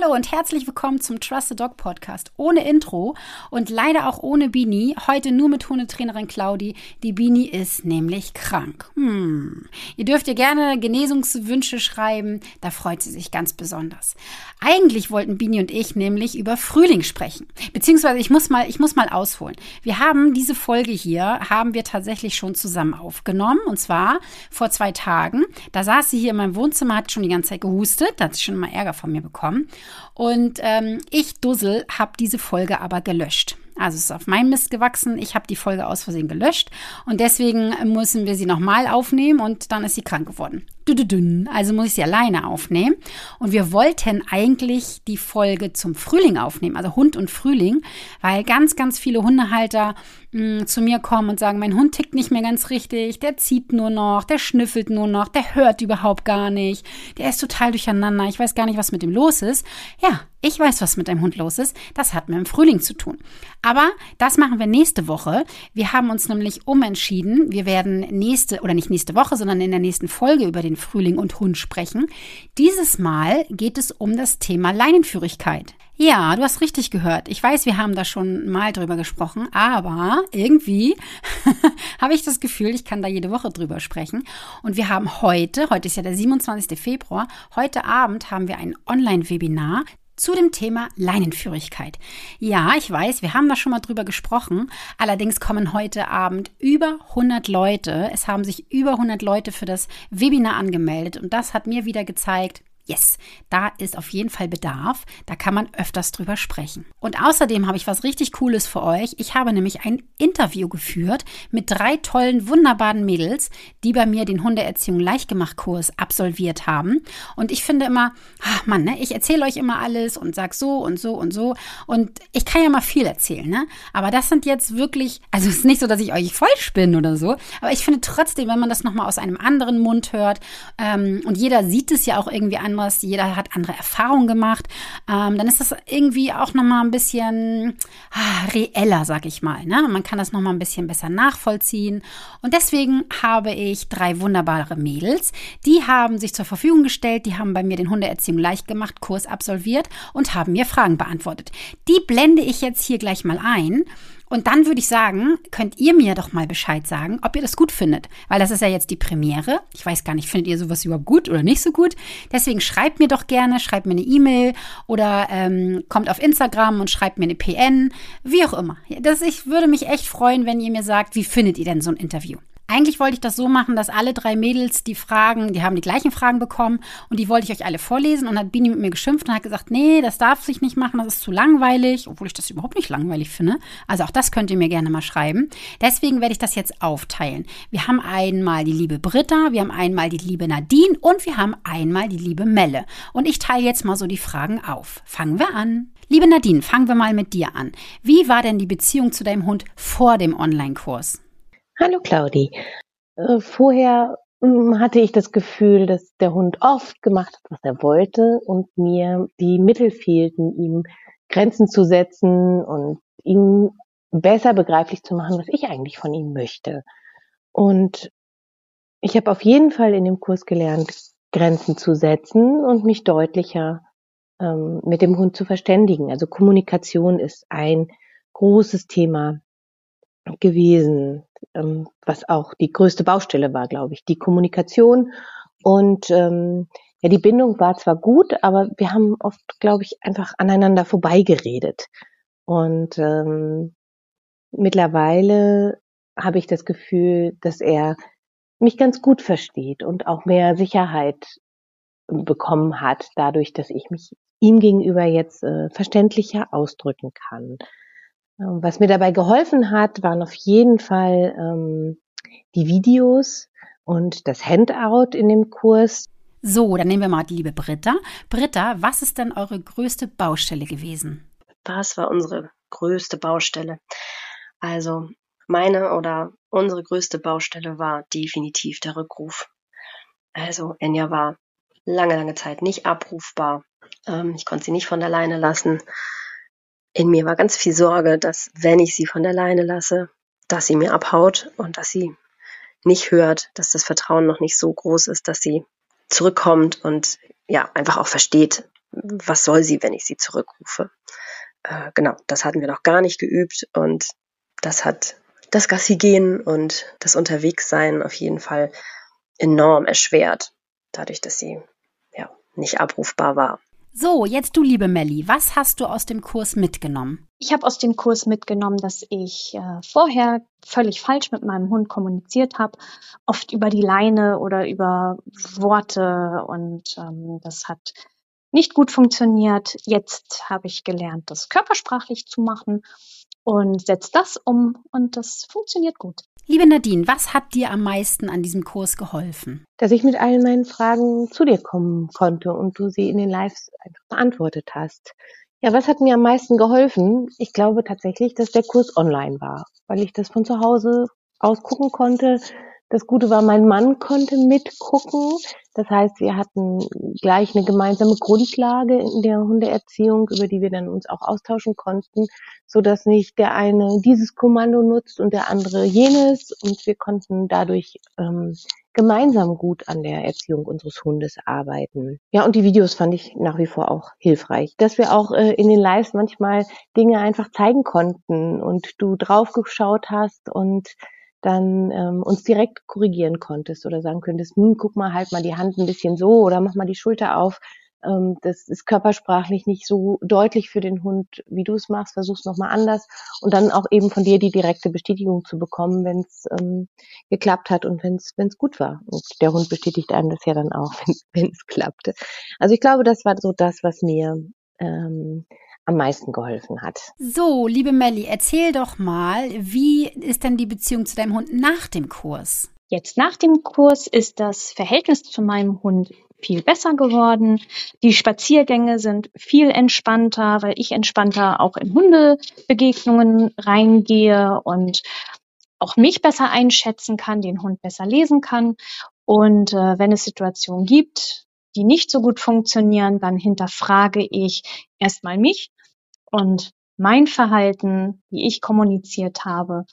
Hallo und herzlich willkommen zum Trust the Dog Podcast. Ohne Intro und leider auch ohne Bini. Heute nur mit Hundetrainerin Claudi. Die Bini ist nämlich krank. Ihr dürft ihr gerne Genesungswünsche schreiben. Da freut sie sich ganz besonders. Eigentlich wollten Bini und ich nämlich über Frühling sprechen. Beziehungsweise ich muss mal ausholen. Wir haben diese Folge hier, tatsächlich schon zusammen aufgenommen. Und zwar vor 2 Tagen. Da saß sie hier in meinem Wohnzimmer, hat schon die ganze Zeit gehustet. Da hat sie schon mal Ärger von mir bekommen. Und ich, Dussel, habe diese Folge aber gelöscht. Also es ist auf meinen Mist gewachsen. Ich habe die Folge aus Versehen gelöscht und deswegen müssen wir sie nochmal aufnehmen und dann ist sie krank geworden. Also muss ich sie alleine aufnehmen und wir wollten eigentlich die Folge zum Frühling aufnehmen, also Hund und Frühling, weil ganz, ganz viele Hundehalter zu mir kommen und sagen, mein Hund tickt nicht mehr ganz richtig, der zieht nur noch, der schnüffelt nur noch, der hört überhaupt gar nicht, der ist total durcheinander, ich weiß gar nicht, was mit dem los ist. Ja, ich weiß, was mit deinem Hund los ist. Das hat mit dem Frühling zu tun. Aber das machen wir nächste Woche. Wir haben uns nämlich umentschieden. Wir werden in der nächsten Folge über den Frühling und Hund sprechen. Dieses Mal geht es um das Thema Leinenführigkeit. Ja, du hast richtig gehört. Ich weiß, wir haben da schon mal drüber gesprochen, aber irgendwie habe ich das Gefühl, ich kann da jede Woche drüber sprechen. Und wir haben heute ist ja der 27. Februar, heute Abend haben wir ein Online-Webinar zu dem Thema Leinenführigkeit. Ja, ich weiß, wir haben da schon mal drüber gesprochen. Allerdings kommen heute Abend über 100 Leute. Es haben sich über 100 Leute für das Webinar angemeldet. Und das hat mir wieder gezeigt, yes, da ist auf jeden Fall Bedarf, da kann man öfters drüber sprechen. Und außerdem habe ich was richtig Cooles für euch. Ich habe nämlich ein Interview geführt mit 3 tollen, wunderbaren Mädels, die bei mir den Hundeerziehung leicht gemacht Kurs absolviert haben. Und ich finde immer, ich erzähle euch immer alles und sage so und so und so. Und ich kann ja mal viel erzählen, ne? Aber das sind jetzt wirklich, also es ist nicht so, dass ich euch voll spinne oder so, aber ich finde trotzdem, wenn man das nochmal aus einem anderen Mund hört, und jeder sieht es ja auch irgendwie an, jeder hat andere Erfahrungen gemacht, dann ist das irgendwie auch nochmal ein bisschen reeller, sag ich mal. Ne? Man kann das nochmal ein bisschen besser nachvollziehen. Und deswegen habe ich 3 wunderbare Mädels, die haben sich zur Verfügung gestellt, die haben bei mir den Hundeerziehung leicht gemacht, Kurs absolviert und haben mir Fragen beantwortet. Die blende ich jetzt hier gleich mal ein. Und dann würde ich sagen, könnt ihr mir doch mal Bescheid sagen, ob ihr das gut findet. Weil das ist ja jetzt die Premiere. Ich weiß gar nicht, findet ihr sowas überhaupt gut oder nicht so gut? Deswegen schreibt mir doch gerne, schreibt mir eine E-Mail oder kommt auf Instagram und schreibt mir eine PN. Wie auch immer. Ich würde mich echt freuen, wenn ihr mir sagt, wie findet ihr denn so ein Interview? Eigentlich wollte ich das so machen, dass alle 3 Mädels die haben die gleichen Fragen bekommen und die wollte ich euch alle vorlesen und hat Bini mit mir geschimpft und hat gesagt, nee, das darf ich nicht machen, das ist zu langweilig, obwohl ich das überhaupt nicht langweilig finde. Also auch das könnt ihr mir gerne mal schreiben. Deswegen werde ich das jetzt aufteilen. Wir haben einmal die liebe Britta, wir haben einmal die liebe Nadine und wir haben einmal die liebe Melle. Und ich teile jetzt mal so die Fragen auf. Fangen wir an. Liebe Nadine, fangen wir mal mit dir an. Wie war denn die Beziehung zu deinem Hund vor dem Online-Kurs? Hallo Claudi. Vorher hatte ich das Gefühl, dass der Hund oft gemacht hat, was er wollte und mir die Mittel fehlten, ihm Grenzen zu setzen und ihm besser begreiflich zu machen, was ich eigentlich von ihm möchte. Und ich habe auf jeden Fall in dem Kurs gelernt, Grenzen zu setzen und mich deutlicher mit dem Hund zu verständigen. Also Kommunikation ist ein großes Thema gewesen, was auch die größte Baustelle war, glaube ich, die Kommunikation und die Bindung war zwar gut, aber wir haben oft, glaube ich, einfach aneinander vorbeigeredet und mittlerweile habe ich das Gefühl, dass er mich ganz gut versteht und auch mehr Sicherheit bekommen hat, dadurch, dass ich mich ihm gegenüber jetzt verständlicher ausdrücken kann. Was mir dabei geholfen hat, waren auf jeden Fall die Videos und das Handout in dem Kurs. So, dann nehmen wir mal die liebe Britta. Britta, was ist denn eure größte Baustelle gewesen? Was war unsere größte Baustelle? Also unsere größte Baustelle war definitiv der Rückruf. Also Enya war lange, lange Zeit nicht abrufbar. Ich konnte sie nicht von der Leine lassen. In mir war ganz viel Sorge, dass wenn ich sie von der Leine lasse, dass sie mir abhaut und dass sie nicht hört, dass das Vertrauen noch nicht so groß ist, dass sie zurückkommt und ja, einfach auch versteht, was soll sie, wenn ich sie zurückrufe? Genau, das hatten wir noch gar nicht geübt und das hat das Gassigehen und das Unterwegssein auf jeden Fall enorm erschwert, dadurch, dass sie ja nicht abrufbar war. So, jetzt du, liebe Melli, was hast du aus dem Kurs mitgenommen? Ich habe aus dem Kurs mitgenommen, dass ich vorher völlig falsch mit meinem Hund kommuniziert habe, oft über die Leine oder über Worte und das hat nicht gut funktioniert. Jetzt habe ich gelernt, das körpersprachlich zu machen und setze das um und das funktioniert gut. Liebe Nadine, was hat dir am meisten an diesem Kurs geholfen? Dass ich mit allen meinen Fragen zu dir kommen konnte und du sie in den Lives einfach beantwortet hast. Ja, was hat mir am meisten geholfen? Ich glaube tatsächlich, dass der Kurs online war, weil ich das von zu Hause aus gucken konnte. Das Gute war, mein Mann konnte mitgucken. Das heißt, wir hatten gleich eine gemeinsame Grundlage in der Hundeerziehung, über die wir dann uns auch austauschen konnten, so dass nicht der eine dieses Kommando nutzt und der andere jenes. Und wir konnten dadurch gemeinsam gut an der Erziehung unseres Hundes arbeiten. Ja, und die Videos fand ich nach wie vor auch hilfreich, dass wir auch in den Lives manchmal Dinge einfach zeigen konnten und du drauf geschaut hast und dann uns direkt korrigieren konntest oder sagen könntest, guck mal, halt mal die Hand ein bisschen so oder mach mal die Schulter auf. Das ist körpersprachlich nicht so deutlich für den Hund, wie du es machst, versuch's nochmal anders. Und dann auch eben von dir die direkte Bestätigung zu bekommen, wenn es geklappt hat und wenn es gut war. Und der Hund bestätigt einem das ja dann auch, wenn es klappte. Also ich glaube, das war so das, was mir am meisten geholfen hat. So, liebe Melli, erzähl doch mal, wie ist denn die Beziehung zu deinem Hund nach dem Kurs? Jetzt nach dem Kurs ist das Verhältnis zu meinem Hund viel besser geworden. Die Spaziergänge sind viel entspannter, weil ich entspannter auch in Hundebegegnungen reingehe und auch mich besser einschätzen kann, den Hund besser lesen kann. Und wenn es Situationen gibt, die nicht so gut funktionieren, dann hinterfrage ich erstmal mich und mein Verhalten, wie ich kommuniziert habe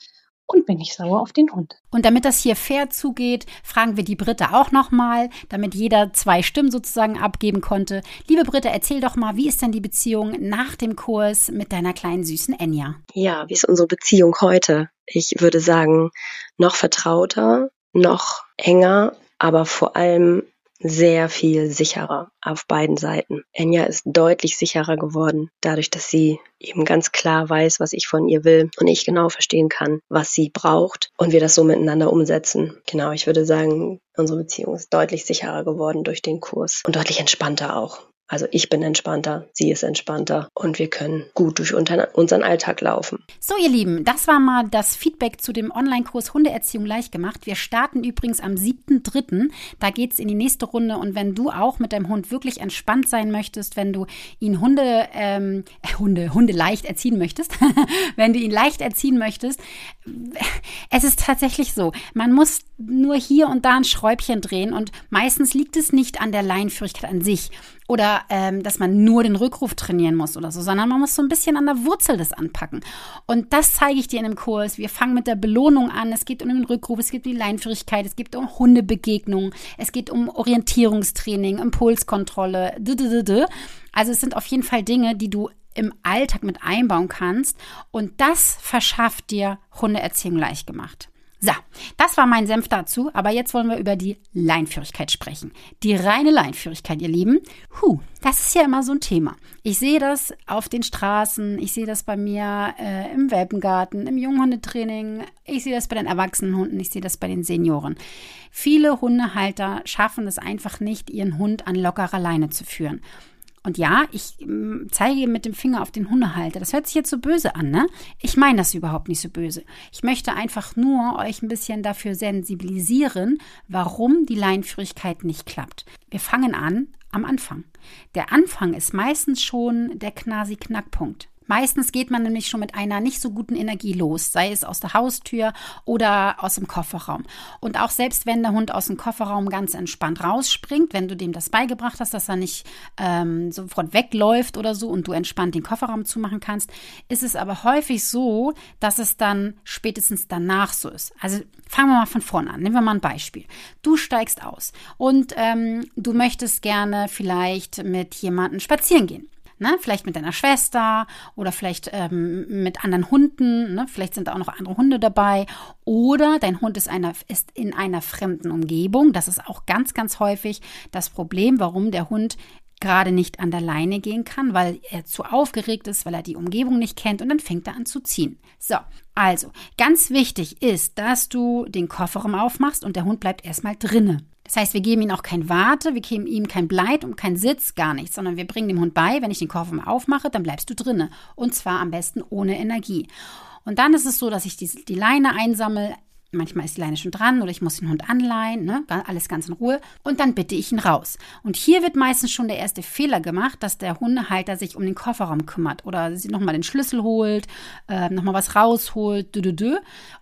und bin ich sauer auf den Hund. Und damit das hier fair zugeht, fragen wir die Britta auch nochmal, damit jeder 2 Stimmen sozusagen abgeben konnte. Liebe Britta, erzähl doch mal, wie ist denn die Beziehung nach dem Kurs mit deiner kleinen süßen Enya? Ja, wie ist unsere Beziehung heute? Ich würde sagen, noch vertrauter, noch enger, aber vor allem sehr viel sicherer auf beiden Seiten. Enya ist deutlich sicherer geworden, dadurch, dass sie eben ganz klar weiß, was ich von ihr will und ich genau verstehen kann, was sie braucht und wir das so miteinander umsetzen. Genau, ich würde sagen, unsere Beziehung ist deutlich sicherer geworden durch den Kurs und deutlich entspannter auch. Also ich bin entspannter, sie ist entspannter und wir können gut durch unseren Alltag laufen. So, ihr Lieben, das war mal das Feedback zu dem Online-Kurs Hundeerziehung leicht gemacht. Wir starten übrigens am 7.3. Da geht's in die nächste Runde. Und wenn du auch mit deinem Hund wirklich entspannt sein möchtest, wenn du ihn Hunde leicht erziehen möchtest, wenn du ihn leicht erziehen möchtest, es ist tatsächlich so, man muss nur hier und da ein Schräubchen drehen und meistens liegt es nicht an der Leinführigkeit an sich oder dass man nur den Rückruf trainieren muss oder so, sondern man muss so ein bisschen an der Wurzel das anpacken. Und das zeige ich dir in dem Kurs. Wir fangen mit der Belohnung an. Es geht um den Rückruf, es geht um die Leinführigkeit, es geht um Hundebegegnungen, es geht um Orientierungstraining, Impulskontrolle. Also es sind auf jeden Fall Dinge, die du im Alltag mit einbauen kannst und das verschafft dir Hundeerziehung leicht gemacht. So, das war mein Senf dazu, aber jetzt wollen wir über die Leinführigkeit sprechen. Die reine Leinführigkeit, ihr Lieben. Das ist ja immer so ein Thema. Ich sehe das auf den Straßen, ich sehe das bei mir im Welpengarten, im Junghundetraining, ich sehe das bei den erwachsenen Hunden, ich sehe das bei den Senioren. Viele Hundehalter schaffen es einfach nicht, ihren Hund an lockerer Leine zu führen. Und ja, ich zeige mit dem Finger auf den Hundehalter. Das hört sich jetzt so böse an, ne? Ich meine das überhaupt nicht so böse. Ich möchte einfach nur euch ein bisschen dafür sensibilisieren, warum die Leinführigkeit nicht klappt. Wir fangen an am Anfang. Der Anfang ist meistens schon der Knasi-Knackpunkt. Meistens geht man nämlich schon mit einer nicht so guten Energie los, sei es aus der Haustür oder aus dem Kofferraum. Und auch selbst wenn der Hund aus dem Kofferraum ganz entspannt rausspringt, wenn du dem das beigebracht hast, dass er nicht sofort wegläuft oder so und du entspannt den Kofferraum zumachen kannst, ist es aber häufig so, dass es dann spätestens danach so ist. Also fangen wir mal von vorne an. Nehmen wir mal ein Beispiel. Du steigst aus und du möchtest gerne vielleicht mit jemandem spazieren gehen. Ne? Vielleicht mit deiner Schwester oder vielleicht mit anderen Hunden. Ne? Vielleicht sind da auch noch andere Hunde dabei. Oder dein Hund ist in einer fremden Umgebung. Das ist auch ganz, ganz häufig das Problem, warum der Hund gerade nicht an der Leine gehen kann, weil er zu aufgeregt ist, weil er die Umgebung nicht kennt und dann fängt er an zu ziehen. So, also ganz wichtig ist, dass du den Kofferraum aufmachst und der Hund bleibt erstmal drinne. Das heißt, wir geben ihm auch kein Warte, wir geben ihm kein Bleit und kein Sitz, gar nichts, sondern wir bringen dem Hund bei, wenn ich den Kofferraum aufmache, dann bleibst du drinne und zwar am besten ohne Energie. Und dann ist es so, dass ich die Leine einsammle. Manchmal ist die Leine schon dran oder ich muss den Hund anleihen, ne? Alles ganz in Ruhe. Und dann bitte ich ihn raus. Und hier wird meistens schon der erste Fehler gemacht, dass der Hundehalter sich um den Kofferraum kümmert oder nochmal den Schlüssel holt, nochmal was rausholt.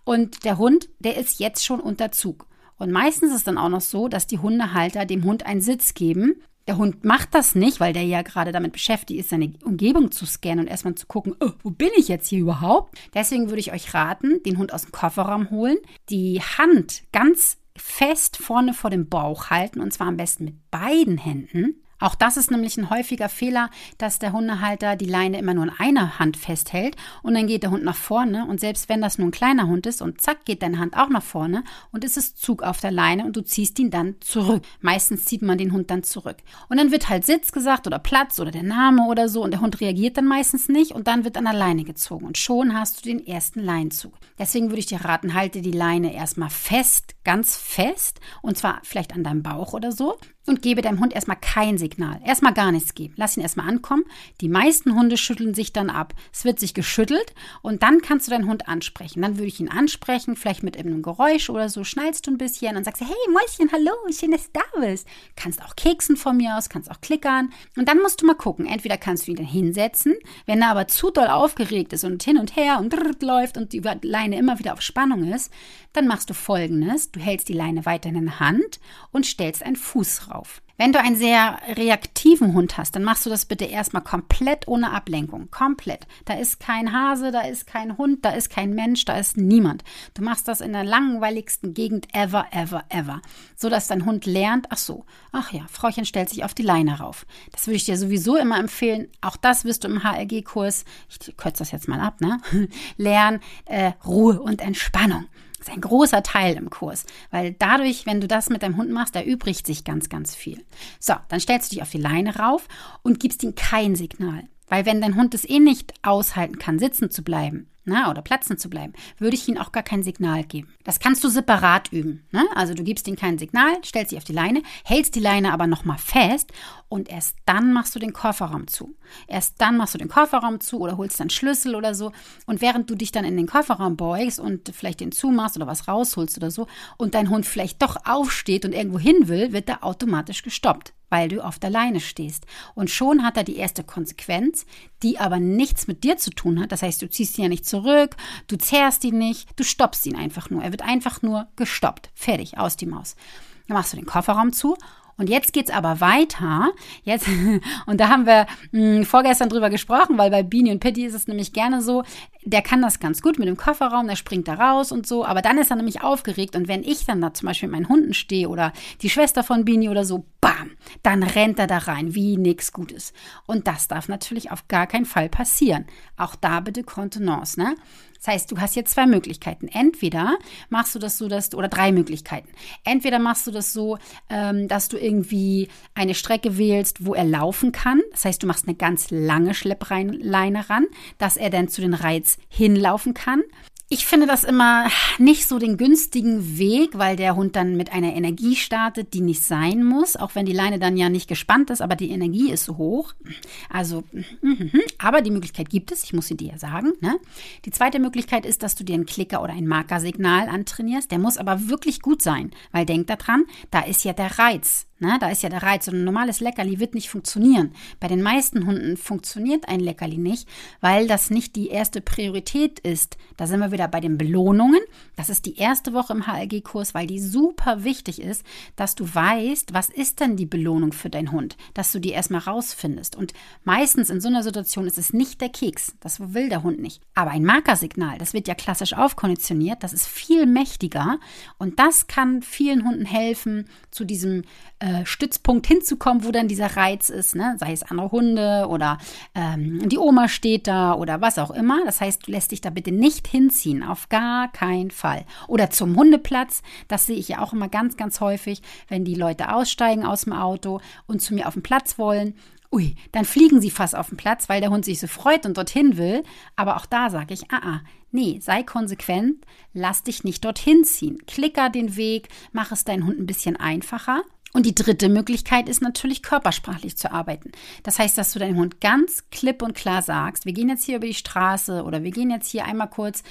Und der Hund, der ist jetzt schon unter Zug. Und meistens ist es dann auch noch so, dass die Hundehalter dem Hund einen Sitz geben. Der Hund macht das nicht, weil der ja gerade damit beschäftigt ist, seine Umgebung zu scannen und erstmal zu gucken, wo bin ich jetzt hier überhaupt? Deswegen würde ich euch raten, den Hund aus dem Kofferraum holen, die Hand ganz fest vorne vor dem Bauch halten und zwar am besten mit beiden Händen. Auch das ist nämlich ein häufiger Fehler, dass der Hundehalter die Leine immer nur in einer Hand festhält und dann geht der Hund nach vorne und selbst wenn das nur ein kleiner Hund ist und zack geht deine Hand auch nach vorne und es ist Zug auf der Leine und du ziehst ihn dann zurück. Meistens zieht man den Hund dann zurück und dann wird halt Sitz gesagt oder Platz oder der Name oder so und der Hund reagiert dann meistens nicht und dann wird an der Leine gezogen und schon hast du den ersten Leinenzug. Deswegen würde ich dir raten, halte die Leine erstmal fest, ganz fest und zwar vielleicht an deinem Bauch oder so. Und gebe deinem Hund erstmal kein Signal, erstmal gar nichts geben. Lass ihn erstmal ankommen. Die meisten Hunde schütteln sich dann ab. Es wird sich geschüttelt und dann kannst du deinen Hund ansprechen. Dann würde ich ihn ansprechen, vielleicht mit einem Geräusch oder so, schnallst du ein bisschen und sagst, hey Mäuschen, hallo, schön, dass du da bist. Kannst auch keksen von mir aus, kannst auch klickern. Und dann musst du mal gucken, entweder kannst du ihn dann hinsetzen, wenn er aber zu doll aufgeregt ist und hin und her und läuft und die Leine immer wieder auf Spannung ist, dann machst du Folgendes, du hältst die Leine weiter in der Hand und stellst einen Fuß raus. Wenn du einen sehr reaktiven Hund hast, dann machst du das bitte erstmal komplett ohne Ablenkung. Komplett. Da ist kein Hase, da ist kein Hund, da ist kein Mensch, da ist niemand. Du machst das in der langweiligsten Gegend ever. Sodass dein Hund lernt, Frauchen stellt sich auf die Leine rauf. Das würde ich dir sowieso immer empfehlen. Auch das wirst du im HLG-Kurs, ich kürze das jetzt mal ab, ne? Lernen, Ruhe und Entspannung. Das ist ein großer Teil im Kurs, weil dadurch, wenn du das mit deinem Hund machst, erübrigt sich ganz, ganz viel. So, dann stellst du dich auf die Leine rauf und gibst ihm kein Signal. Weil wenn dein Hund es nicht aushalten kann, sitzen zu bleiben, oder platzen zu bleiben, würde ich ihm auch gar kein Signal geben. Das kannst du separat üben. Ne? Also du gibst ihm kein Signal, stellst dich auf die Leine, hältst die Leine aber nochmal fest und erst dann machst du den Kofferraum zu. Erst dann machst du den Kofferraum zu oder holst dann Schlüssel oder so und während du dich dann in den Kofferraum beugst und vielleicht den zumachst oder was rausholst oder so und dein Hund vielleicht doch aufsteht und irgendwo hin will, wird er automatisch gestoppt, weil du auf der Leine stehst. Und schon hat er die erste Konsequenz, die aber nichts mit dir zu tun hat. Das heißt, du ziehst ihn ja nicht zurück, du zerrst ihn nicht, du stoppst ihn einfach nur. Er wird einfach nur gestoppt. Fertig, aus die Maus. Dann machst du den Kofferraum zu und jetzt geht's aber weiter. Jetzt und da haben wir vorgestern drüber gesprochen, weil bei Bini und Pitti ist es nämlich gerne so, der kann das ganz gut mit dem Kofferraum, der springt da raus und so, aber dann ist er nämlich aufgeregt und wenn ich dann da zum Beispiel mit meinen Hunden stehe oder die Schwester von Bini oder so, bam, dann rennt er da rein, wie nichts Gutes. Und das darf natürlich auf gar keinen Fall passieren. Auch da bitte Kontenance, ne? Das heißt, du hast jetzt 2 Möglichkeiten. Entweder machst du das so, oder 3 Möglichkeiten. Entweder machst du das so, dass du irgendwie eine Strecke wählst, wo er laufen kann. Das heißt, du machst eine ganz lange Schleppleine ran, dass er dann zu den Reiz hinlaufen kann. Ich finde das immer nicht so den günstigen Weg, weil der Hund dann mit einer Energie startet, die nicht sein muss, auch wenn die Leine dann ja nicht gespannt ist, aber die Energie ist so hoch. Also, aber die Möglichkeit gibt es, ich muss sie dir ja sagen. Ne? Die zweite Möglichkeit ist, dass du dir einen Klicker oder ein Markersignal antrainierst, der muss aber wirklich gut sein, weil denk da dran, da ist ja der Reiz. Na, da ist ja der Reiz. So ein normales Leckerli wird nicht funktionieren. Bei den meisten Hunden funktioniert ein Leckerli nicht, weil das nicht die erste Priorität ist. Da sind wir wieder bei den Belohnungen. Das ist die erste Woche im HLG-Kurs, weil die super wichtig ist, dass du weißt, was ist denn die Belohnung für deinen Hund, dass du die erstmal rausfindest. Und meistens in so einer Situation ist es nicht der Keks. Das will der Hund nicht. Aber ein Markersignal, das wird ja klassisch aufkonditioniert. Das ist viel mächtiger und das kann vielen Hunden helfen, zu diesem Stützpunkt hinzukommen, wo dann dieser Reiz ist, ne? Sei es andere Hunde oder die Oma steht da oder was auch immer. Das heißt, du lässt dich da bitte nicht hinziehen, auf gar keinen Fall. Oder zum Hundeplatz, das sehe ich ja auch immer ganz, ganz häufig, wenn die Leute aussteigen aus dem Auto und zu mir auf den Platz wollen. Ui, dann fliegen sie fast auf den Platz, weil der Hund sich so freut und dorthin will. Aber auch da sage ich, nee, sei konsequent, lass dich nicht dorthin ziehen. Klicker den Weg, mach es deinen Hund ein bisschen einfacher. Und die dritte Möglichkeit ist natürlich, körpersprachlich zu arbeiten. Das heißt, dass du deinem Hund ganz klipp und klar sagst, wir gehen jetzt hier über die Straße oder wir gehen jetzt hier einmal kurz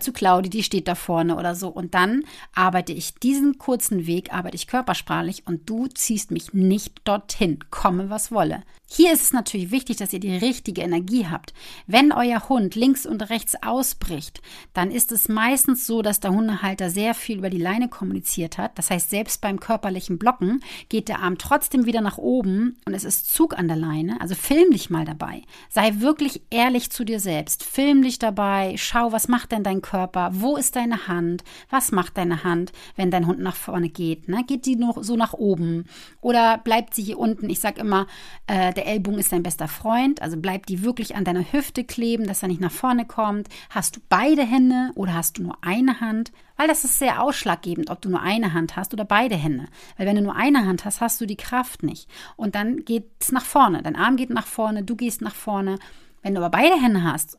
zu Claudi, die steht da vorne oder so. Und dann arbeite ich diesen kurzen Weg, arbeite ich körpersprachlich und du ziehst mich nicht dorthin, komme was wolle. Hier ist es natürlich wichtig, dass ihr die richtige Energie habt. Wenn euer Hund links und rechts ausbricht, dann ist es meistens so, dass der Hundehalter sehr viel über die Leine kommuniziert hat. Das heißt, selbst beim körperlichen Blocken geht der Arm trotzdem wieder nach oben und es ist Zug an der Leine. Also film dich mal dabei. Sei wirklich ehrlich zu dir selbst. Film dich dabei. Schau, was macht denn dein Körper? Wo ist deine Hand? Was macht deine Hand, wenn dein Hund nach vorne geht? Ne? Geht die noch so nach oben? Oder bleibt sie hier unten? Ich sage immer, der Ellbogen ist dein bester Freund. Also bleibt die wirklich an deiner Hüfte kleben, dass er nicht nach vorne kommt. Hast du beide Hände oder hast du nur eine Hand? Weil das ist sehr ausschlaggebend, ob du nur eine Hand hast oder beide Hände. Weil wenn du nur eine Hand hast, hast du die Kraft nicht. Und dann geht es nach vorne. Dein Arm geht nach vorne, du gehst nach vorne. Wenn du aber beide Hände hast,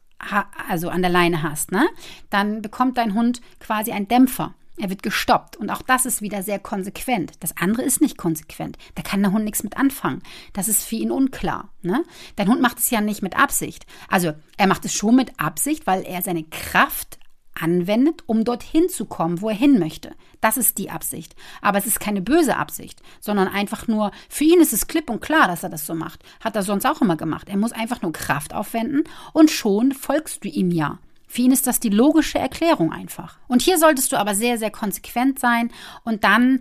also an der Leine hast, ne, dann bekommt dein Hund quasi einen Dämpfer. Er wird gestoppt und auch das ist wieder sehr konsequent. Das andere ist nicht konsequent. Da kann der Hund nichts mit anfangen. Das ist für ihn unklar. Ne? Dein Hund macht es ja nicht mit Absicht. Also er macht es schon mit Absicht, weil er seine Kraft anwendet, um dorthin zu kommen, wo er hin möchte. Das ist die Absicht. Aber es ist keine böse Absicht, sondern einfach nur, für ihn ist es klipp und klar, dass er das so macht. Hat er sonst auch immer gemacht. Er muss einfach nur Kraft aufwenden und schon folgst du ihm ja. Für ihn ist das die logische Erklärung einfach. Und hier solltest du aber sehr, sehr konsequent sein und dann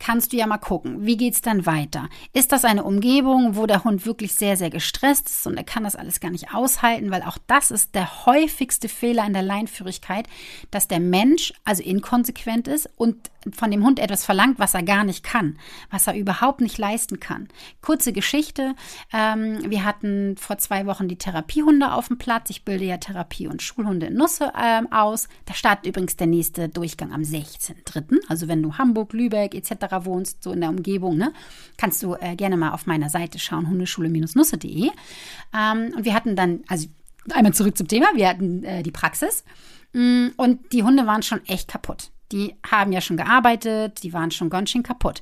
kannst du ja mal gucken, wie geht es dann weiter? Ist das eine Umgebung, wo der Hund wirklich sehr, sehr gestresst ist und er kann das alles gar nicht aushalten, weil auch das ist der häufigste Fehler in der Leinführigkeit, dass der Mensch also inkonsequent ist und von dem Hund etwas verlangt, was er gar nicht kann, was er überhaupt nicht leisten kann. Kurze Geschichte, wir hatten vor 2 Wochen die Therapiehunde auf dem Platz. Ich bilde ja Therapie- und Schulhunde in Nusse aus. Da startet übrigens der nächste Durchgang am 16.03. Also wenn du Hamburg, Lübeck etc. wohnst, so in der Umgebung, ne, kannst du gerne mal auf meiner Seite schauen, hundeschule-nusse.de. Und wir hatten dann, also einmal zurück zum Thema, wir hatten die Praxis und die Hunde waren schon echt kaputt. Die haben ja schon gearbeitet, die waren schon ganz schön kaputt.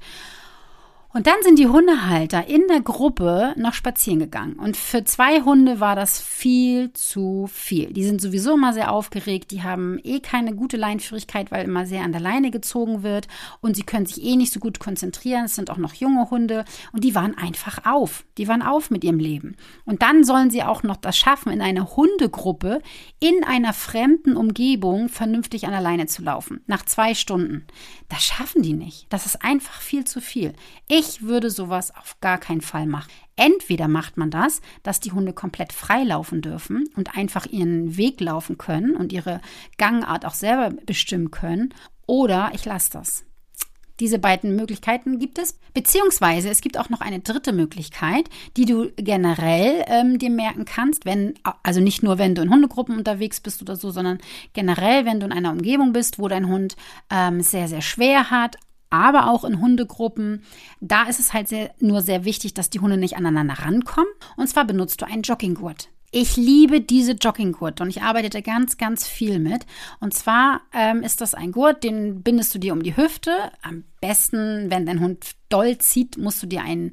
Und dann sind die Hundehalter in der Gruppe noch spazieren gegangen. Und für 2 Hunde war das viel zu viel. Die sind sowieso immer sehr aufgeregt. Die haben eh keine gute Leinführigkeit, weil immer sehr an der Leine gezogen wird. Und sie können sich eh nicht so gut konzentrieren. Es sind auch noch junge Hunde. Und die waren einfach auf. Die waren auf mit ihrem Leben. Und dann sollen sie auch noch das schaffen, in einer Hundegruppe, in einer fremden Umgebung vernünftig an der Leine zu laufen. Nach 2 Stunden. Das schaffen die nicht. Das ist einfach viel zu viel. Ich würde sowas auf gar keinen Fall machen. Entweder macht man das, dass die Hunde komplett frei laufen dürfen und einfach ihren Weg laufen können und ihre Gangart auch selber bestimmen können, oder ich lasse das. Diese beiden Möglichkeiten gibt es, beziehungsweise es gibt auch noch eine dritte Möglichkeit, die du generell dir merken kannst, wenn, also nicht nur, wenn du in Hundegruppen unterwegs bist oder so, sondern generell, wenn du in einer Umgebung bist, wo dein Hund sehr, sehr schwer hat, aber auch in Hundegruppen, da ist es halt nur sehr wichtig, dass die Hunde nicht aneinander rankommen. Und zwar benutzt du einen Jogginggurt. Ich liebe diese Jogginggurte und ich arbeite da ganz, ganz viel mit. Und zwar ist das ein Gurt, den bindest du dir um die Hüfte, am besten, wenn dein Hund doll zieht, musst du dir ein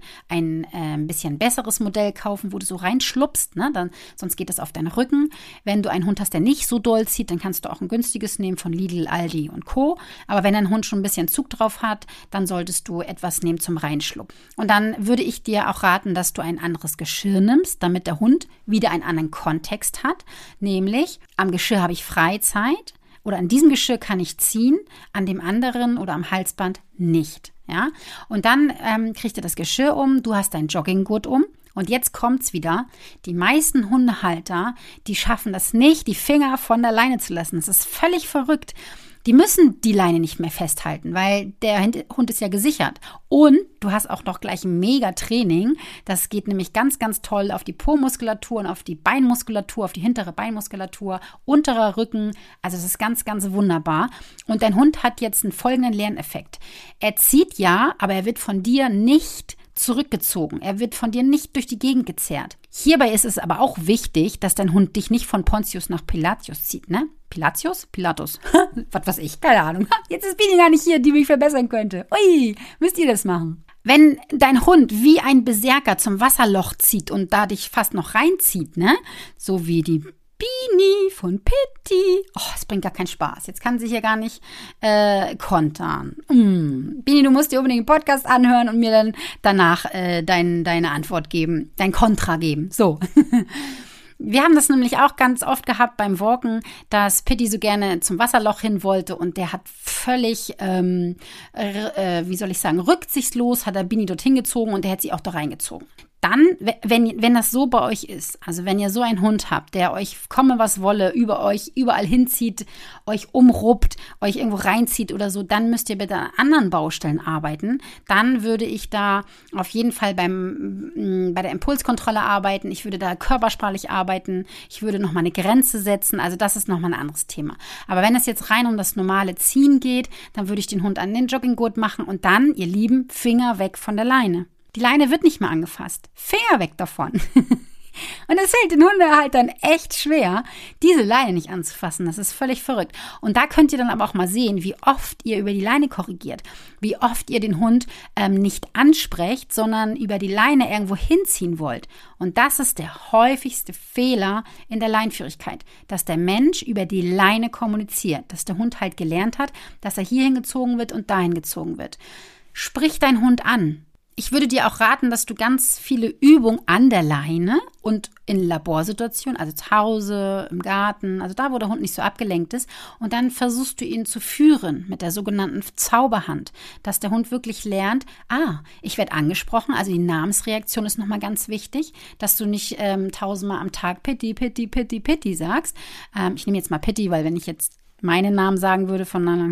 bisschen besseres Modell kaufen, wo du so reinschlupst, ne? Dann, sonst geht das auf deinen Rücken. Wenn du einen Hund hast, der nicht so doll zieht, dann kannst du auch ein günstiges nehmen von Lidl, Aldi und Co. Aber wenn dein Hund schon ein bisschen Zug drauf hat, dann solltest du etwas nehmen zum Reinschlupfen. Und dann würde ich dir auch raten, dass du ein anderes Geschirr nimmst, damit der Hund wieder einen anderen Kontext hat. Nämlich, am Geschirr habe ich Freizeit. Oder an diesem Geschirr kann ich ziehen, an dem anderen oder am Halsband nicht. Ja? Und dann kriegt ihr das Geschirr um, du hast deinen Jogginggurt um. Und jetzt kommt's wieder. Die meisten Hundehalter, die schaffen das nicht, die Finger von der Leine zu lassen. Das ist völlig verrückt. Die müssen die Leine nicht mehr festhalten, weil der Hund ist ja gesichert. Und du hast auch noch gleich ein Mega-Training. Das geht nämlich ganz, ganz toll auf die Po-Muskulatur und auf die Beinmuskulatur, auf die hintere Beinmuskulatur, unterer Rücken. Also das ist ganz, ganz wunderbar. Und dein Hund hat jetzt einen folgenden Lerneffekt. Er zieht ja, aber er wird von dir nicht zurückgezogen. Er wird von dir nicht durch die Gegend gezerrt. Hierbei ist es aber auch wichtig, dass dein Hund dich nicht von Pontius nach Pilatus zieht, ne? Pilatus? Was weiß ich? Keine Ahnung. Jetzt ist Bini gar nicht hier, die mich verbessern könnte. Ui, müsst ihr das machen. Wenn dein Hund wie ein Berserker zum Wasserloch zieht und da dich fast noch reinzieht, ne? So wie die Bini von Pitti. Oh, das bringt gar keinen Spaß. Jetzt kann sie hier gar nicht kontern. Bini, du musst dir unbedingt den Podcast anhören und mir dann danach deine Antwort geben, dein Kontra geben. So. Wir haben das nämlich auch ganz oft gehabt beim Walken, dass Pitti so gerne zum Wasserloch hin wollte und der hat völlig, rücksichtslos hat er Bini dorthin gezogen und der hat sie auch da reingezogen. Dann, wenn das so bei euch ist, also wenn ihr so einen Hund habt, der euch komme was wolle, über euch überall hinzieht, euch umruppt, euch irgendwo reinzieht oder so, dann müsst ihr bitte an anderen Baustellen arbeiten. Dann würde ich da auf jeden Fall bei der Impulskontrolle arbeiten. Ich würde da körpersprachlich arbeiten. Ich würde nochmal eine Grenze setzen. Also das ist nochmal ein anderes Thema. Aber wenn es jetzt rein um das normale Ziehen geht, dann würde ich den Hund an den Jogginggurt machen und dann, ihr Lieben, Finger weg von der Leine. Die Leine wird nicht mehr angefasst. Finger weg davon. Und das fällt den Hundehaltern echt schwer, diese Leine nicht anzufassen. Das ist völlig verrückt. Und da könnt ihr dann aber auch mal sehen, wie oft ihr über die Leine korrigiert. Wie oft ihr den Hund nicht ansprecht, sondern über die Leine irgendwo hinziehen wollt. Und das ist der häufigste Fehler in der Leinführigkeit. Dass der Mensch über die Leine kommuniziert. Dass der Hund halt gelernt hat, dass er hierhin gezogen wird und dahin gezogen wird. Sprich deinen Hund an. Ich würde dir auch raten, dass du ganz viele Übungen an der Leine und in Laborsituationen, also zu Hause, im Garten, also da, wo der Hund nicht so abgelenkt ist, und dann versuchst du ihn zu führen mit der sogenannten Zauberhand, dass der Hund wirklich lernt, ich werde angesprochen, also die Namensreaktion ist nochmal ganz wichtig, dass du nicht tausendmal am Tag Pitti, Pitti, Pitti, Pitti sagst. Ich nehme jetzt mal Pitti, weil wenn ich jetzt meinen Namen sagen würde von Nala,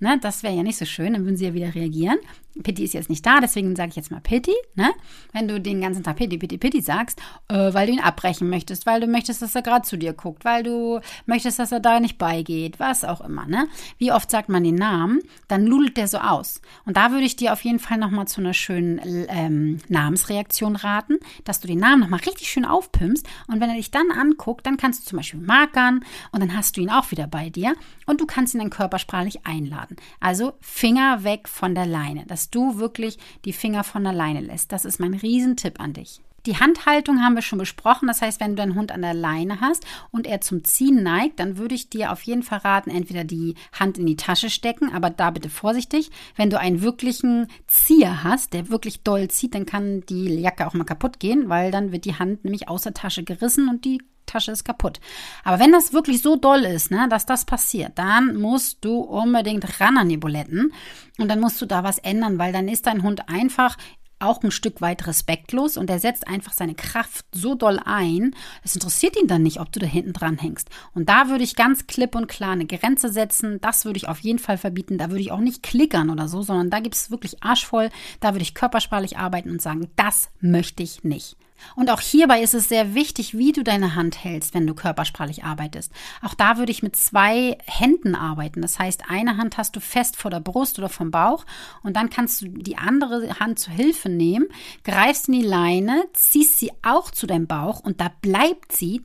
ne, das wäre ja nicht so schön, dann würden sie ja wieder reagieren. Pitti ist jetzt nicht da, deswegen sage ich jetzt mal Pitti, ne? Wenn du den ganzen Tag Pitti, Pitti, Pitti sagst, weil du ihn abbrechen möchtest, weil du möchtest, dass er gerade zu dir guckt, weil du möchtest, dass er da nicht beigeht, was auch immer, ne? Wie oft sagt man den Namen, dann ludelt der so aus. Und da würde ich dir auf jeden Fall nochmal zu einer schönen Namensreaktion raten, dass du den Namen nochmal richtig schön aufpimpst und wenn er dich dann anguckt, dann kannst du zum Beispiel markern und dann hast du ihn auch wieder bei dir und du kannst ihn dann körpersprachlich einladen. Also Finger weg von der Leine, dass du wirklich die Finger von alleine lässt. Das ist mein Riesentipp an dich. Die Handhaltung haben wir schon besprochen. Das heißt, wenn du deinen Hund an der Leine hast und er zum Ziehen neigt, dann würde ich dir auf jeden Fall raten, entweder die Hand in die Tasche stecken, aber da bitte vorsichtig. Wenn du einen wirklichen Zieher hast, der wirklich doll zieht, dann kann die Jacke auch mal kaputt gehen, weil dann wird die Hand nämlich aus der Tasche gerissen und die Tasche ist kaputt. Aber wenn das wirklich so doll ist, ne, dass das passiert, dann musst du unbedingt ran an die Buletten und dann musst du da was ändern, weil dann ist dein Hund einfach auch ein Stück weit respektlos und er setzt einfach seine Kraft so doll ein, es interessiert ihn dann nicht, ob du da hinten dran hängst. Und da würde ich ganz klipp und klar eine Grenze setzen, das würde ich auf jeden Fall verbieten, da würde ich auch nicht klickern oder so, sondern da gibt es wirklich arschvoll, da würde ich körpersprachlich arbeiten und sagen, das möchte ich nicht. Und auch hierbei ist es sehr wichtig, wie du deine Hand hältst, wenn du körpersprachlich arbeitest. Auch da würde ich mit zwei Händen arbeiten. Das heißt, eine Hand hast du fest vor der Brust oder vom Bauch und dann kannst du die andere Hand zur Hilfe nehmen, greifst in die Leine, ziehst sie auch zu deinem Bauch und da bleibt sie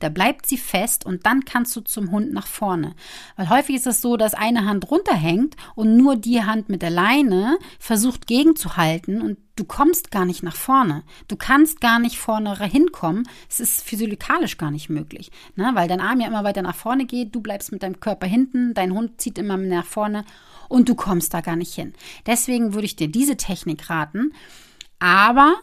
fest und dann kannst du zum Hund nach vorne. Weil häufig ist es so, dass eine Hand runterhängt und nur die Hand mit der Leine versucht gegenzuhalten und du kommst gar nicht nach vorne. Du kannst gar nicht vorne hinkommen. Es ist physikalisch gar nicht möglich, ne? Weil dein Arm ja immer weiter nach vorne geht. Du bleibst mit deinem Körper hinten. Dein Hund zieht immer nach vorne und du kommst da gar nicht hin. Deswegen würde ich dir diese Technik raten. Aber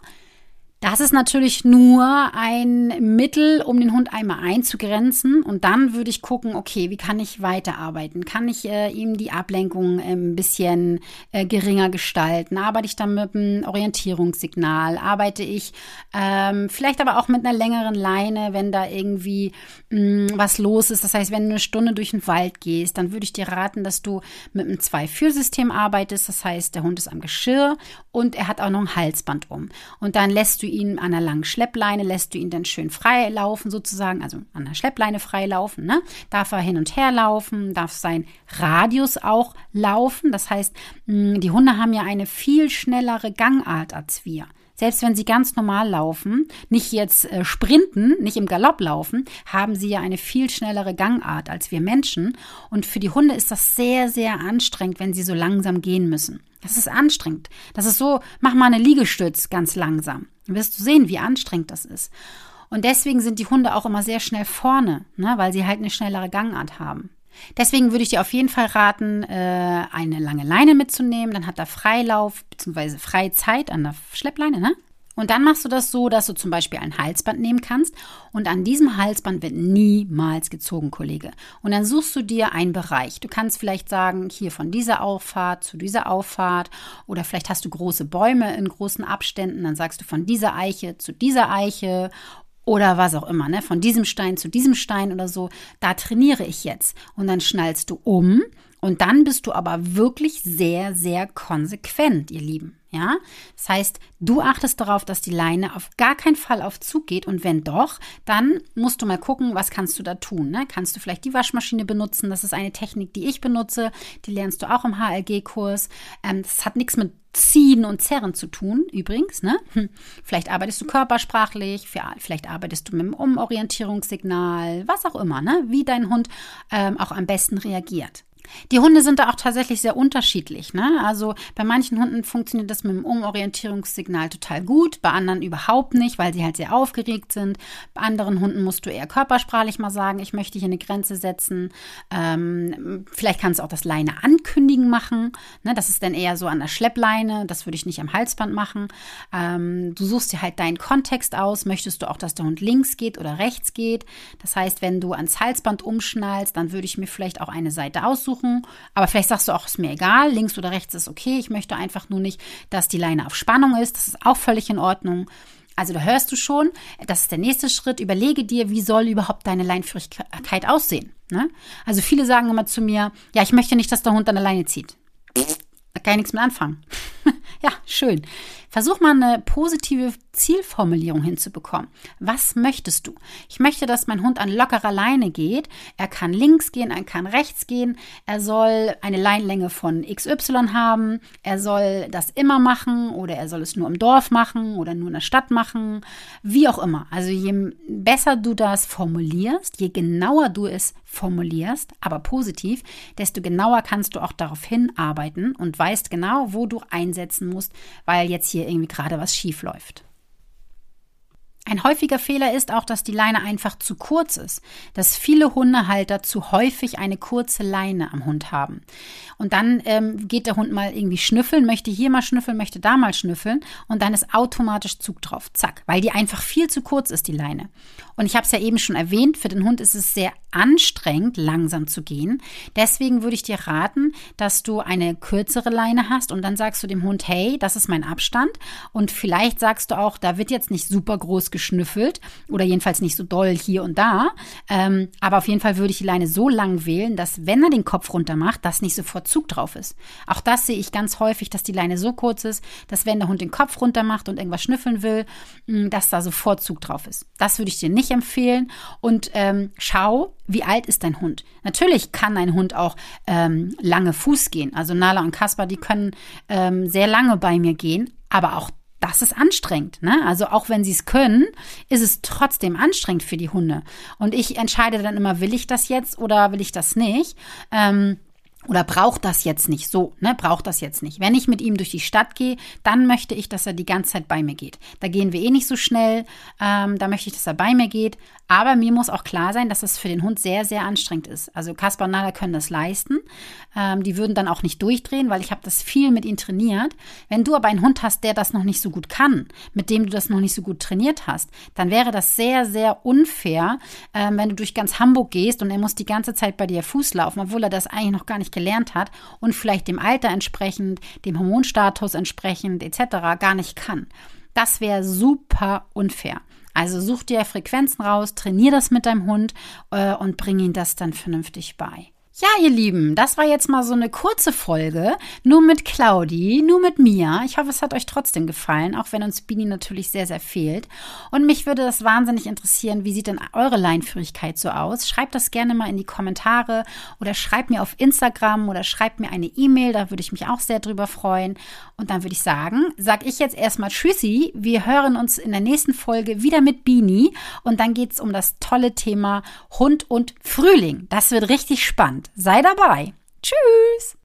das ist natürlich nur ein Mittel, um den Hund einmal einzugrenzen und dann würde ich gucken, okay, wie kann ich weiterarbeiten? Kann ich ihm die Ablenkung ein bisschen geringer gestalten? Arbeite ich dann mit einem Orientierungssignal? Arbeite ich vielleicht aber auch mit einer längeren Leine, wenn da irgendwie was los ist? Das heißt, wenn du eine Stunde durch den Wald gehst, dann würde ich dir raten, dass du mit einem 2-Führ-System arbeitest. Das heißt, der Hund ist am Geschirr und er hat auch noch ein Halsband um. Und dann lässt du ihn an einer langen Schleppleine, lässt du ihn dann schön frei laufen sozusagen, also an der Schleppleine frei laufen, ne? Darf er hin und her laufen, darf sein Radius auch laufen, das heißt, die Hunde haben ja eine viel schnellere Gangart als wir. Selbst wenn sie ganz normal laufen, nicht jetzt sprinten, nicht im Galopp laufen, haben sie ja eine viel schnellere Gangart als wir Menschen. Und für die Hunde ist das sehr, sehr anstrengend, wenn sie so langsam gehen müssen. Das ist anstrengend. Das ist so, mach mal eine Liegestütz ganz langsam. Dann wirst du sehen, wie anstrengend das ist. Und deswegen sind die Hunde auch immer sehr schnell vorne, ne, weil sie halt eine schnellere Gangart haben. Deswegen würde ich dir auf jeden Fall raten, eine lange Leine mitzunehmen. Dann hat er Freilauf bzw. Freizeit an der Schleppleine, ne? Und dann machst du das so, dass du zum Beispiel ein Halsband nehmen kannst und an diesem Halsband wird niemals gezogen, Kollege. Und dann suchst du dir einen Bereich. Du kannst vielleicht sagen, hier von dieser Auffahrt zu dieser Auffahrt oder vielleicht hast du große Bäume in großen Abständen, dann sagst du von dieser Eiche zu dieser Eiche oder was auch immer, ne? Von diesem Stein zu diesem Stein oder so, da trainiere ich jetzt. Und dann schnallst du um und dann bist du aber wirklich sehr, sehr konsequent, ihr Lieben. Ja? Das heißt, du achtest darauf, dass die Leine auf gar keinen Fall auf Zug geht und wenn doch, dann musst du mal gucken, was kannst du da tun, ne? Kannst du vielleicht die Waschmaschine benutzen? Das ist eine Technik, die ich benutze, die lernst du auch im HLG-Kurs. Das hat nichts mit Ziehen und Zerren zu tun, übrigens, ne? Vielleicht arbeitest du körpersprachlich, vielleicht arbeitest du mit einem Umorientierungssignal, was auch immer, ne? Wie dein Hund auch am besten reagiert. Die Hunde sind da auch tatsächlich sehr unterschiedlich, ne? Also bei manchen Hunden funktioniert das mit dem Umorientierungssignal total gut, bei anderen überhaupt nicht, weil sie halt sehr aufgeregt sind. Bei anderen Hunden musst du eher körpersprachlich mal sagen, ich möchte hier eine Grenze setzen. Vielleicht kannst du auch das Leine ankündigen machen, ne? Das ist dann eher so an der Schleppleine, das würde ich nicht am Halsband machen. Du suchst dir halt deinen Kontext aus, möchtest du auch, dass der Hund links geht oder rechts geht. Das heißt, wenn du ans Halsband umschnallst, dann würde ich mir vielleicht auch eine Seite aussuchen. Aber vielleicht sagst du auch, ist mir egal, links oder rechts ist okay, ich möchte einfach nur nicht, dass die Leine auf Spannung ist, das ist auch völlig in Ordnung. Also da hörst du schon, das ist der nächste Schritt, überlege dir, wie soll überhaupt deine Leinführigkeit aussehen, ne? Also viele sagen immer zu mir, ja, ich möchte nicht, dass der Hund an der Leine zieht. Da kann ich nichts mit anfangen. Ja, schön. Versuch mal eine positive Zielformulierung hinzubekommen. Was möchtest du? Ich möchte, dass mein Hund an lockerer Leine geht. Er kann links gehen, er kann rechts gehen. Er soll eine Leinlänge von XY haben. Er soll das immer machen oder er soll es nur im Dorf machen oder nur in der Stadt machen. Wie auch immer. Also je besser du das formulierst, je genauer du es formulierst, aber positiv, desto genauer kannst du auch darauf hinarbeiten und weißt genau, wo du einsetzen musst, weil jetzt hier irgendwie gerade was schief läuft. Ein häufiger Fehler ist auch, dass die Leine einfach zu kurz ist, dass viele Hundehalter zu häufig eine kurze Leine am Hund haben. Und dann geht der Hund mal irgendwie schnüffeln, möchte hier mal schnüffeln, möchte da mal schnüffeln und dann ist automatisch Zug drauf, zack, weil die einfach viel zu kurz ist, die Leine. Und ich habe es ja eben schon erwähnt, für den Hund ist es sehr anstrengend, langsam zu gehen. Deswegen würde ich dir raten, dass du eine kürzere Leine hast und dann sagst du dem Hund, hey, das ist mein Abstand und vielleicht sagst du auch, da wird jetzt nicht super groß geschnüffelt, geschnüffelt oder jedenfalls nicht so doll hier und da. Aber auf jeden Fall würde ich die Leine so lang wählen, dass, wenn er den Kopf runter macht, dass nicht sofort Zug drauf ist. Auch das sehe ich ganz häufig, dass die Leine so kurz ist, dass wenn der Hund den Kopf runter macht und irgendwas schnüffeln will, dass da sofort Zug drauf ist. Das würde ich dir nicht empfehlen. Und schau, wie alt ist dein Hund? Natürlich kann ein Hund auch lange Fuß gehen. Also Nala und Kaspar, die können sehr lange bei mir gehen, aber auch das ist anstrengend, ne? Also auch wenn sie es können, ist es trotzdem anstrengend für die Hunde. Und ich entscheide dann immer, will ich das jetzt oder will ich das nicht? Oder braucht das jetzt nicht so, ne? Braucht das jetzt nicht. Wenn ich mit ihm durch die Stadt gehe, dann möchte ich, dass er die ganze Zeit bei mir geht. Da gehen wir eh nicht so schnell, da möchte ich, dass er bei mir geht. Aber mir muss auch klar sein, dass es für den Hund sehr, sehr anstrengend ist. Also Kaspar und Nala können das leisten. Die würden dann auch nicht durchdrehen, weil ich habe das viel mit ihnen trainiert. Wenn du aber einen Hund hast, der das noch nicht so gut kann, mit dem du das noch nicht so gut trainiert hast, dann wäre das sehr, sehr unfair, wenn du durch ganz Hamburg gehst und er muss die ganze Zeit bei dir Fuß laufen, obwohl er das eigentlich noch gar nicht gelernt hat und vielleicht dem Alter entsprechend, dem Hormonstatus entsprechend etc. gar nicht kann. Das wäre super unfair. Also such dir Frequenzen raus, trainier das mit deinem Hund und bring ihn das dann vernünftig bei. Ja, ihr Lieben, das war jetzt mal so eine kurze Folge, nur mit Claudi, nur mit mir. Ich hoffe, es hat euch trotzdem gefallen, auch wenn uns Bini natürlich sehr, sehr fehlt. Und mich würde das wahnsinnig interessieren, wie sieht denn eure Leinführigkeit so aus? Schreibt das gerne mal in die Kommentare oder schreibt mir auf Instagram oder schreibt mir eine E-Mail, da würde ich mich auch sehr drüber freuen. Und dann würde ich sagen, sag ich jetzt erstmal Tschüssi, wir hören uns in der nächsten Folge wieder mit Bini und dann geht es um das tolle Thema Hund und Frühling. Das wird richtig spannend. Sei dabei. Tschüss!